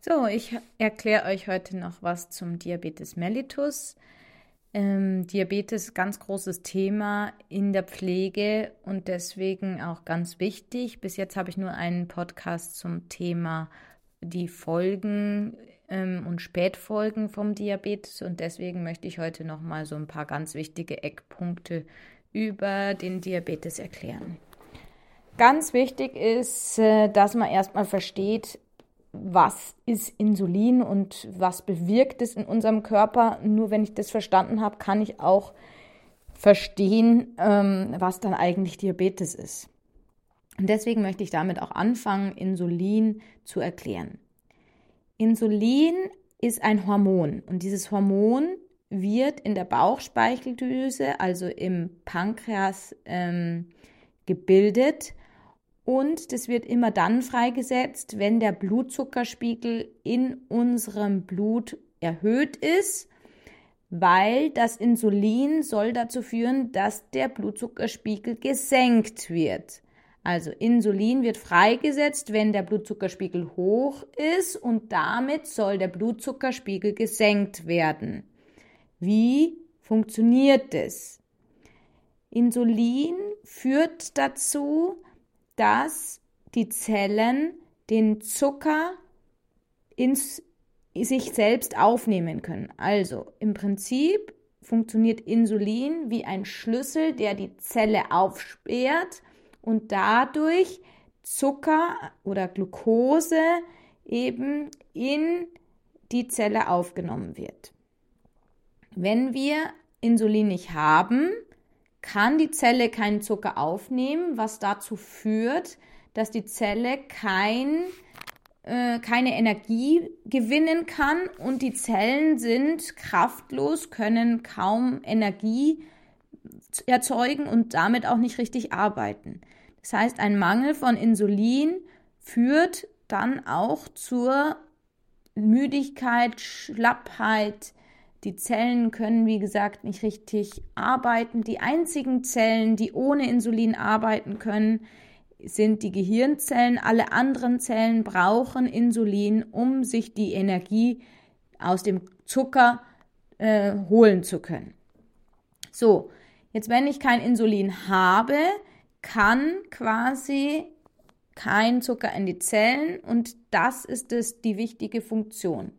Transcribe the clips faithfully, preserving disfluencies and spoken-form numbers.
So, ich erkläre euch heute noch was zum Diabetes mellitus. Ähm, Diabetes, ganz großes Thema in der Pflege und deswegen auch ganz wichtig. Bis jetzt habe ich nur einen Podcast zum Thema die Folgen ähm, und Spätfolgen vom Diabetes und deswegen möchte ich heute noch mal so ein paar ganz wichtige Eckpunkte über den Diabetes erklären. Ganz wichtig ist, dass man erstmal versteht, was ist Insulin und was bewirkt es in unserem Körper. Nur wenn ich das verstanden habe, kann ich auch verstehen, was dann eigentlich Diabetes ist. Und deswegen möchte ich damit auch anfangen, Insulin zu erklären. Insulin ist ein Hormon und dieses Hormon wird in der Bauchspeicheldrüse, also im Pankreas, ähm, gebildet. Und das wird immer dann freigesetzt, wenn der Blutzuckerspiegel in unserem Blut erhöht ist, weil das Insulin soll dazu führen, dass der Blutzuckerspiegel gesenkt wird. Also Insulin wird freigesetzt, wenn der Blutzuckerspiegel hoch ist und damit soll der Blutzuckerspiegel gesenkt werden. Wie funktioniert das? Insulin führt dazu, dass die Zellen den Zucker in sich selbst aufnehmen können. Also im Prinzip funktioniert Insulin wie ein Schlüssel, der die Zelle aufsperrt und dadurch Zucker oder Glucose eben in die Zelle aufgenommen wird. Wenn wir Insulin nicht haben, kann die Zelle keinen Zucker aufnehmen, was dazu führt, dass die Zelle kein, äh, keine Energie gewinnen kann und die Zellen sind kraftlos, können kaum Energie erzeugen und damit auch nicht richtig arbeiten. Das heißt, ein Mangel von Insulin führt dann auch zur Müdigkeit, Schlappheit. Die Zellen können, wie gesagt, nicht richtig arbeiten. Die einzigen Zellen, die ohne Insulin arbeiten können, sind die Gehirnzellen. Alle anderen Zellen brauchen Insulin, um sich die Energie aus dem Zucker äh, holen zu können. So, jetzt wenn ich kein Insulin habe, kann quasi kein Zucker in die Zellen und das ist es, die wichtige Funktion.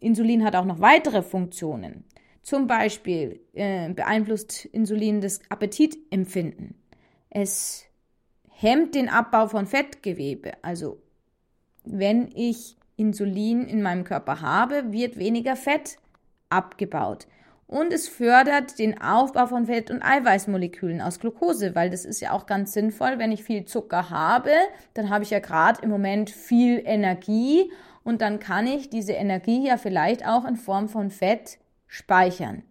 Insulin hat auch noch weitere Funktionen. Zum Beispiel äh, beeinflusst Insulin das Appetitempfinden. Es hemmt den Abbau von Fettgewebe. Also wenn ich Insulin in meinem Körper habe, wird weniger Fett abgebaut. Und es fördert den Aufbau von Fett- und Eiweißmolekülen aus Glucose, weil das ist ja auch ganz sinnvoll, wenn ich viel Zucker habe, dann habe ich ja gerade im Moment viel Energie und dann kann ich diese Energie ja vielleicht auch in Form von Fett speichern.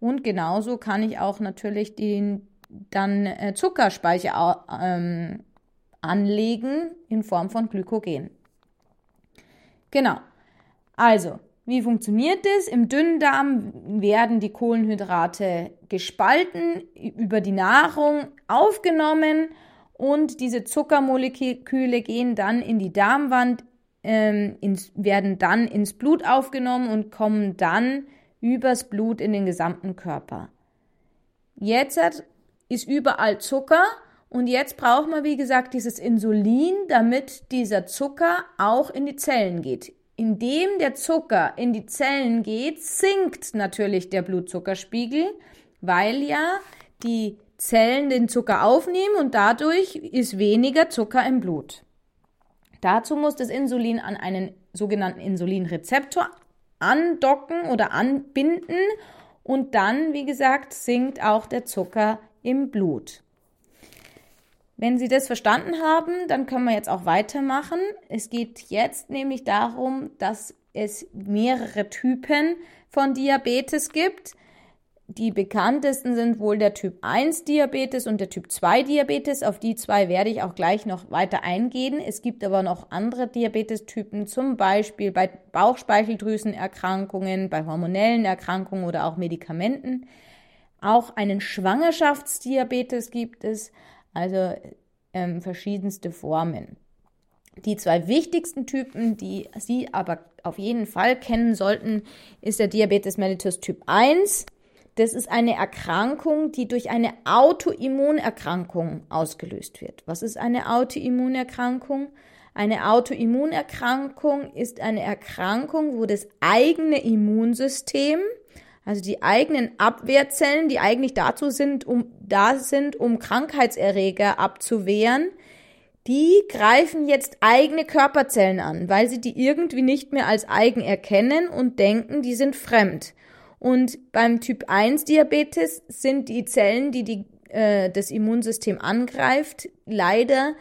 Und genauso kann ich auch natürlich den dann Zuckerspeicher ähm, anlegen in Form von Glykogen. Genau, also wie funktioniert das? Im Dünndarm werden die Kohlenhydrate gespalten, über die Nahrung aufgenommen und diese Zuckermoleküle gehen dann in die Darmwand, ähm, ins, werden dann ins Blut aufgenommen und kommen dann übers Blut in den gesamten Körper. Jetzt ist überall Zucker und jetzt braucht man, wie gesagt, dieses Insulin, damit dieser Zucker auch in die Zellen geht. Indem der Zucker in die Zellen geht, sinkt natürlich der Blutzuckerspiegel, weil ja die Zellen den Zucker aufnehmen und dadurch ist weniger Zucker im Blut. Dazu muss das Insulin an einen sogenannten Insulinrezeptor andocken oder anbinden und dann, wie gesagt, sinkt auch der Zucker im Blut. Wenn Sie das verstanden haben, dann können wir jetzt auch weitermachen. Es geht jetzt nämlich darum, dass es mehrere Typen von Diabetes gibt. Die bekanntesten sind wohl der Typ eins Diabetes und der Typ zwei Diabetes. Auf die zwei werde ich auch gleich noch weiter eingehen. Es gibt aber noch andere Diabetestypen, zum Beispiel bei Bauchspeicheldrüsenerkrankungen, bei hormonellen Erkrankungen oder auch Medikamenten. Auch einen Schwangerschaftsdiabetes gibt es. Also ähm, verschiedenste Formen. Die zwei wichtigsten Typen, die Sie aber auf jeden Fall kennen sollten, ist der Diabetes mellitus Typ eins. Das ist eine Erkrankung, die durch eine Autoimmunerkrankung ausgelöst wird. Was ist eine Autoimmunerkrankung? Eine Autoimmunerkrankung ist eine Erkrankung, wo das eigene Immunsystem, also die eigenen Abwehrzellen, die eigentlich dazu sind, um, da sind, um Krankheitserreger abzuwehren, die greifen jetzt eigene Körperzellen an, weil sie die irgendwie nicht mehr als eigen erkennen und denken, die sind fremd. Und beim Typ eins Diabetes sind die Zellen, die, die äh, das Immunsystem angreift, leider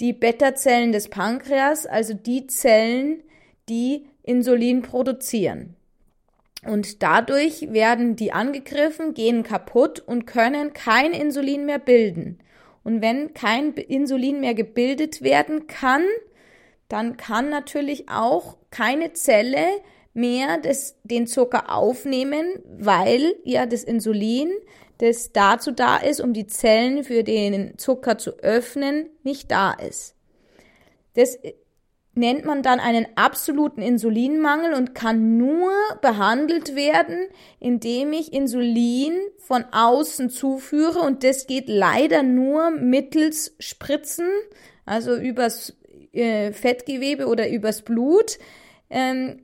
die Beta-Zellen des Pankreas, also die Zellen, die Insulin produzieren. Und dadurch werden die angegriffen, gehen kaputt und können kein Insulin mehr bilden. Und wenn kein Insulin mehr gebildet werden kann, dann kann natürlich auch keine Zelle mehr das, den Zucker aufnehmen, weil ja das Insulin, das dazu da ist, um die Zellen für den Zucker zu öffnen, nicht da ist. Das nennt man dann einen absoluten Insulinmangel und kann nur behandelt werden, indem ich Insulin von außen zuführe, und das geht leider nur mittels Spritzen, also übers äh, Fettgewebe oder übers Blut. Ähm,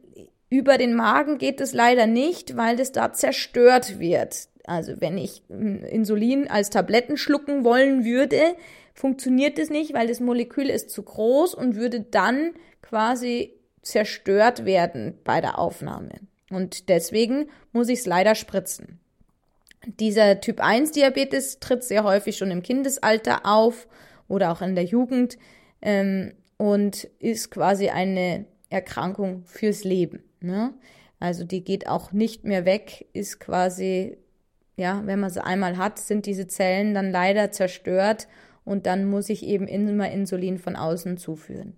über den Magen geht es leider nicht, weil das da zerstört wird. Also wenn ich Insulin als Tabletten schlucken wollen würde, funktioniert es nicht, weil das Molekül ist zu groß und würde dann quasi zerstört werden bei der Aufnahme. Und deswegen muss ich es leider spritzen. Dieser Typ eins Diabetes tritt sehr häufig schon im Kindesalter auf oder auch in der Jugend ähm, und ist quasi eine Erkrankung fürs Leben. Ne? Also die geht auch nicht mehr weg, ist quasi, ja, wenn man sie einmal hat, sind diese Zellen dann leider zerstört. Und dann muss ich eben immer Insulin von außen zuführen.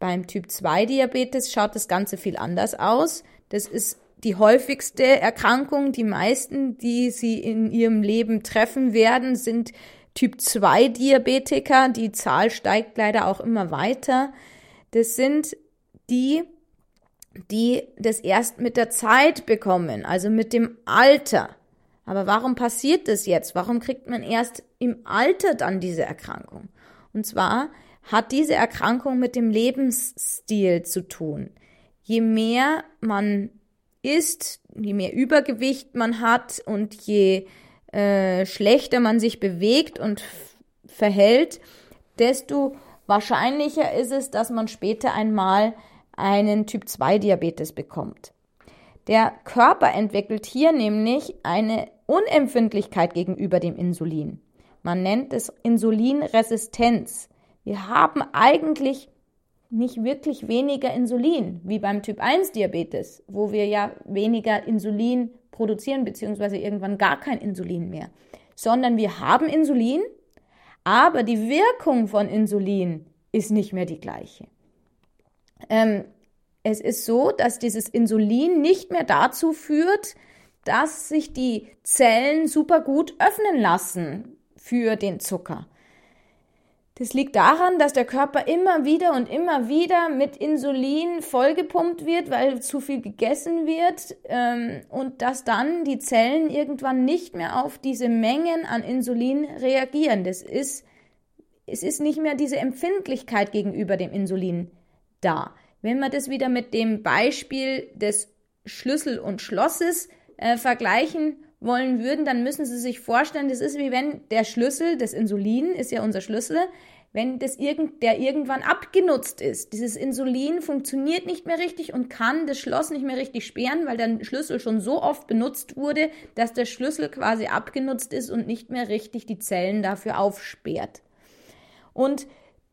Beim Typ zwei Diabetes schaut das Ganze viel anders aus. Das ist die häufigste Erkrankung. Die meisten, die Sie in Ihrem Leben treffen werden, sind Typ zwei Diabetiker. Die Zahl steigt leider auch immer weiter. Das sind die, die das erst mit der Zeit bekommen, also mit dem Alter. Aber warum passiert das jetzt? Warum kriegt man erst im Alter dann diese Erkrankung? Und zwar hat diese Erkrankung mit dem Lebensstil zu tun. Je mehr man isst, je mehr Übergewicht man hat und je äh, schlechter man sich bewegt und f- verhält, desto wahrscheinlicher ist es, dass man später einmal einen Typ zwei Diabetes bekommt. Der Körper entwickelt hier nämlich eine Unempfindlichkeit gegenüber dem Insulin. Man nennt es Insulinresistenz. Wir haben eigentlich nicht wirklich weniger Insulin, wie beim Typ eins Diabetes, wo wir ja weniger Insulin produzieren, beziehungsweise irgendwann gar kein Insulin mehr. Sondern wir haben Insulin, aber die Wirkung von Insulin ist nicht mehr die gleiche. Ähm, es ist so, dass dieses Insulin nicht mehr dazu führt, dass sich die Zellen super gut öffnen lassen für den Zucker. Das liegt daran, dass der Körper immer wieder und immer wieder mit Insulin vollgepumpt wird, weil zu viel gegessen wird, ähm, und dass dann die Zellen irgendwann nicht mehr auf diese Mengen an Insulin reagieren. Das ist, es ist nicht mehr diese Empfindlichkeit gegenüber dem Insulin da. Wenn man das wieder mit dem Beispiel des Schlüssel und Schlosses Äh, vergleichen wollen würden, dann müssen Sie sich vorstellen, das ist wie wenn der Schlüssel, das Insulin ist ja unser Schlüssel, wenn das irgend, der irgendwann abgenutzt ist. Dieses Insulin funktioniert nicht mehr richtig und kann das Schloss nicht mehr richtig sperren, weil der Schlüssel schon so oft benutzt wurde, dass der Schlüssel quasi abgenutzt ist und nicht mehr richtig die Zellen dafür aufsperrt. Und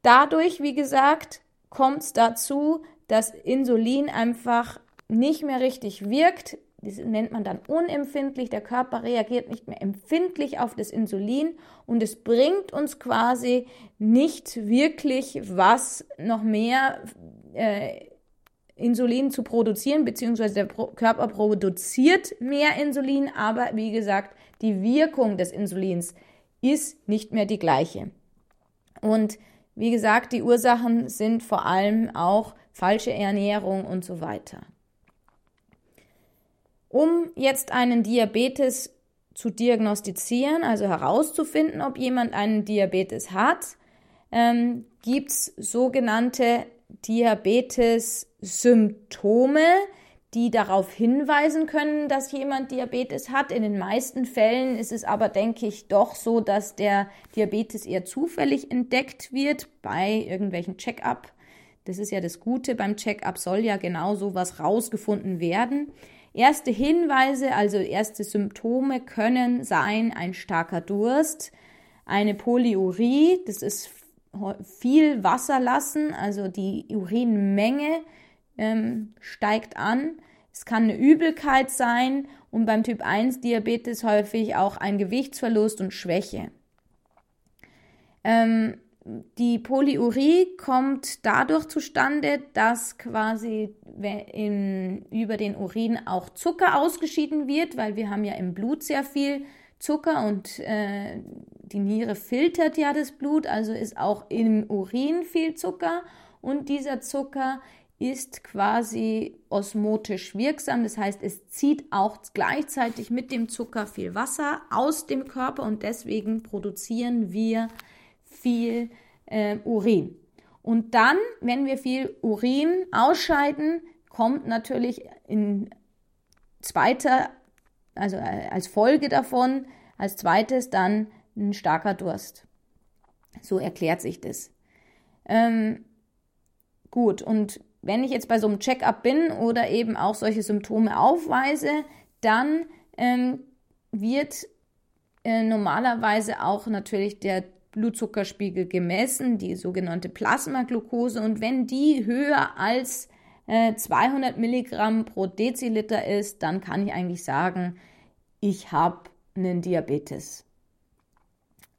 dadurch, wie gesagt, kommt es dazu, dass Insulin einfach nicht mehr richtig wirkt. Das nennt man dann unempfindlich, der Körper reagiert nicht mehr empfindlich auf das Insulin und es bringt uns quasi nicht wirklich was, noch mehr äh, Insulin zu produzieren, beziehungsweise der Pro- Körper produziert mehr Insulin, aber wie gesagt, die Wirkung des Insulins ist nicht mehr die gleiche. Und Wie gesagt, die Ursachen sind vor allem auch falsche Ernährung und so weiter. Um jetzt einen Diabetes zu diagnostizieren, also herauszufinden, ob jemand einen Diabetes hat, ähm, gibt es sogenannte Diabetes-Symptome, die darauf hinweisen können, dass jemand Diabetes hat. In den meisten Fällen ist es aber, denke ich, doch so, dass der Diabetes eher zufällig entdeckt wird bei irgendwelchen Check-up. Das ist ja das Gute, beim Check-up soll ja genau sowas rausgefunden werden. Erste Hinweise, also erste Symptome können sein ein starker Durst, eine Polyurie, das ist viel Wasser lassen, also die Urinmenge ähm, steigt an. Es kann eine Übelkeit sein und beim Typ eins Diabetes häufig auch ein Gewichtsverlust und Schwäche. Ähm, die Polyurie kommt dadurch zustande, dass quasi in, über den Urin auch Zucker ausgeschieden wird, weil wir haben ja im Blut sehr viel Zucker und äh, die Niere filtert ja das Blut, also ist auch im Urin viel Zucker und dieser Zucker ist quasi osmotisch wirksam, das heißt, es zieht auch gleichzeitig mit dem Zucker viel Wasser aus dem Körper und deswegen produzieren wir viel äh, Urin. Und dann, wenn wir viel Urin ausscheiden, kommt natürlich in zweiter Also als Folge davon, als zweites dann ein starker Durst. So erklärt sich das. Ähm, gut, und wenn ich jetzt bei so einem Check-up bin oder eben auch solche Symptome aufweise, dann ähm, wird äh, normalerweise auch natürlich der Blutzuckerspiegel gemessen, die sogenannte Plasmaglucose. Und wenn die höher als zweihundert Milligramm pro Deziliter ist, dann kann ich eigentlich sagen, ich habe einen Diabetes.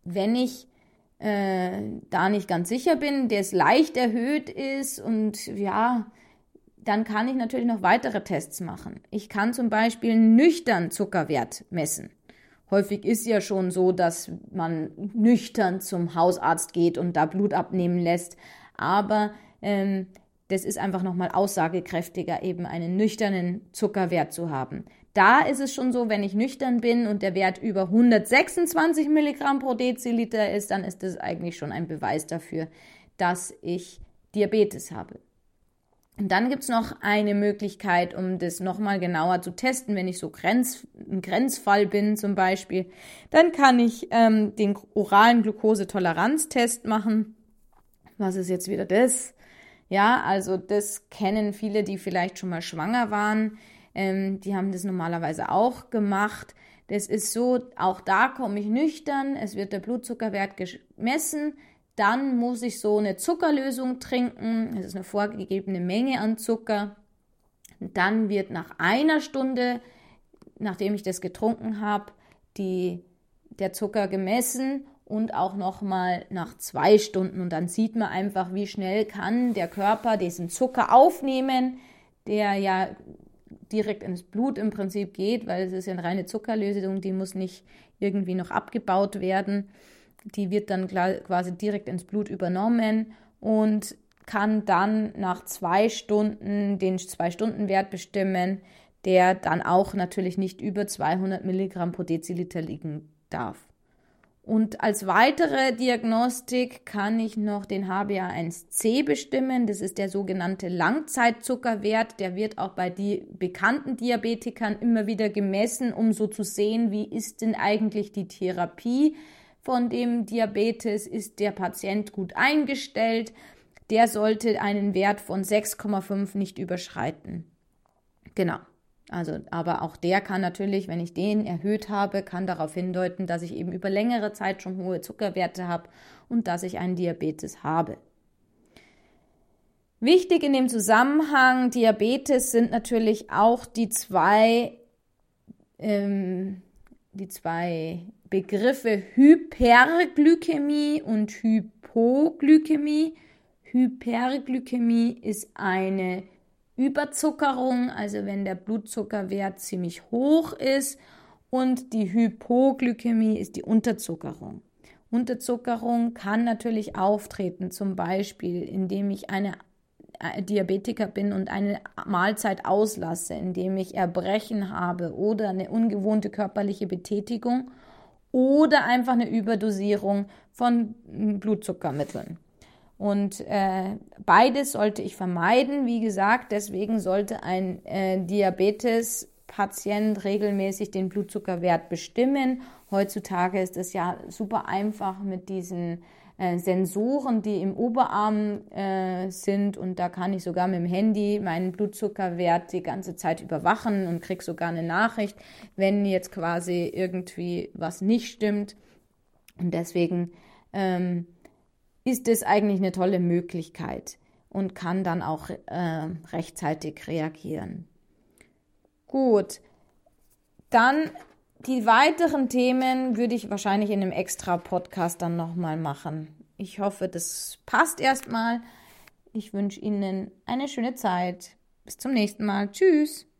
Wenn ich äh, da nicht ganz sicher bin, der es leicht erhöht ist und ja, dann kann ich natürlich noch weitere Tests machen. Ich kann zum Beispiel nüchtern Zuckerwert messen. Häufig ist ja schon so, dass man nüchtern zum Hausarzt geht und da Blut abnehmen lässt, aber ähm, das ist einfach nochmal aussagekräftiger, eben einen nüchternen Zuckerwert zu haben. Da ist es schon so, wenn ich nüchtern bin und der Wert über hundertsechsundzwanzig Milligramm pro Deziliter ist, dann ist das eigentlich schon ein Beweis dafür, dass ich Diabetes habe. Und dann gibt es noch eine Möglichkeit, um das nochmal genauer zu testen, wenn ich so Grenz, im Grenzfall bin zum Beispiel, dann kann ich ähm, den oralen Glukosetoleranztest machen. Was ist jetzt wieder das? Ja, also das kennen viele, die vielleicht schon mal schwanger waren. Ähm, die haben das normalerweise auch gemacht. Das ist so, auch da komme ich nüchtern, es wird der Blutzuckerwert gemessen. Dann muss ich so eine Zuckerlösung trinken. Das ist eine vorgegebene Menge an Zucker. Dann wird nach einer Stunde, nachdem ich das getrunken habe, die, der Zucker gemessen. Und auch nochmal nach zwei Stunden. Und dann sieht man einfach, wie schnell kann der Körper diesen Zucker aufnehmen, der ja direkt ins Blut im Prinzip geht, weil es ist ja eine reine Zuckerlösung, die muss nicht irgendwie noch abgebaut werden. Die wird dann quasi direkt ins Blut übernommen und kann dann nach zwei Stunden den Zwei-Stunden-Wert bestimmen, der dann auch natürlich nicht über zweihundert Milligramm pro Deziliter liegen darf. Und als weitere Diagnostik kann ich noch den H b A eins C bestimmen. Das ist der sogenannte Langzeitzuckerwert. Der wird auch bei die bekannten Diabetikern immer wieder gemessen, um so zu sehen, wie ist denn eigentlich die Therapie von dem Diabetes? Ist der Patient gut eingestellt? Der sollte einen Wert von sechs Komma fünf nicht überschreiten. Genau. Also, aber auch der kann natürlich, wenn ich den erhöht habe, kann darauf hindeuten, dass ich eben über längere Zeit schon hohe Zuckerwerte habe und dass ich einen Diabetes habe. Wichtig in dem Zusammenhang Diabetes sind natürlich auch die zwei, ähm, die zwei Begriffe Hyperglykämie und Hypoglykämie. Hyperglykämie ist eine Überzuckerung, also wenn der Blutzuckerwert ziemlich hoch ist, und die Hypoglykämie ist die Unterzuckerung. Unterzuckerung kann natürlich auftreten, zum Beispiel, indem ich eine Diabetiker bin und eine Mahlzeit auslasse, indem ich Erbrechen habe oder eine ungewohnte körperliche Betätigung oder einfach eine Überdosierung von Blutzuckermitteln. Und äh, beides sollte ich vermeiden. Wie gesagt, deswegen sollte ein äh, Diabetes-Patient regelmäßig den Blutzuckerwert bestimmen. Heutzutage ist es ja super einfach mit diesen äh, Sensoren, die im Oberarm äh, sind. Und da kann ich sogar mit dem Handy meinen Blutzuckerwert die ganze Zeit überwachen und kriege sogar eine Nachricht, wenn jetzt quasi irgendwie was nicht stimmt. Und deswegen Ähm, ist es eigentlich eine tolle Möglichkeit und kann dann auch äh, rechtzeitig reagieren. Gut, dann die weiteren Themen würde ich wahrscheinlich in einem extra Podcast dann nochmal machen. Ich hoffe, das passt erstmal. Ich wünsche Ihnen eine schöne Zeit. Bis zum nächsten Mal. Tschüss.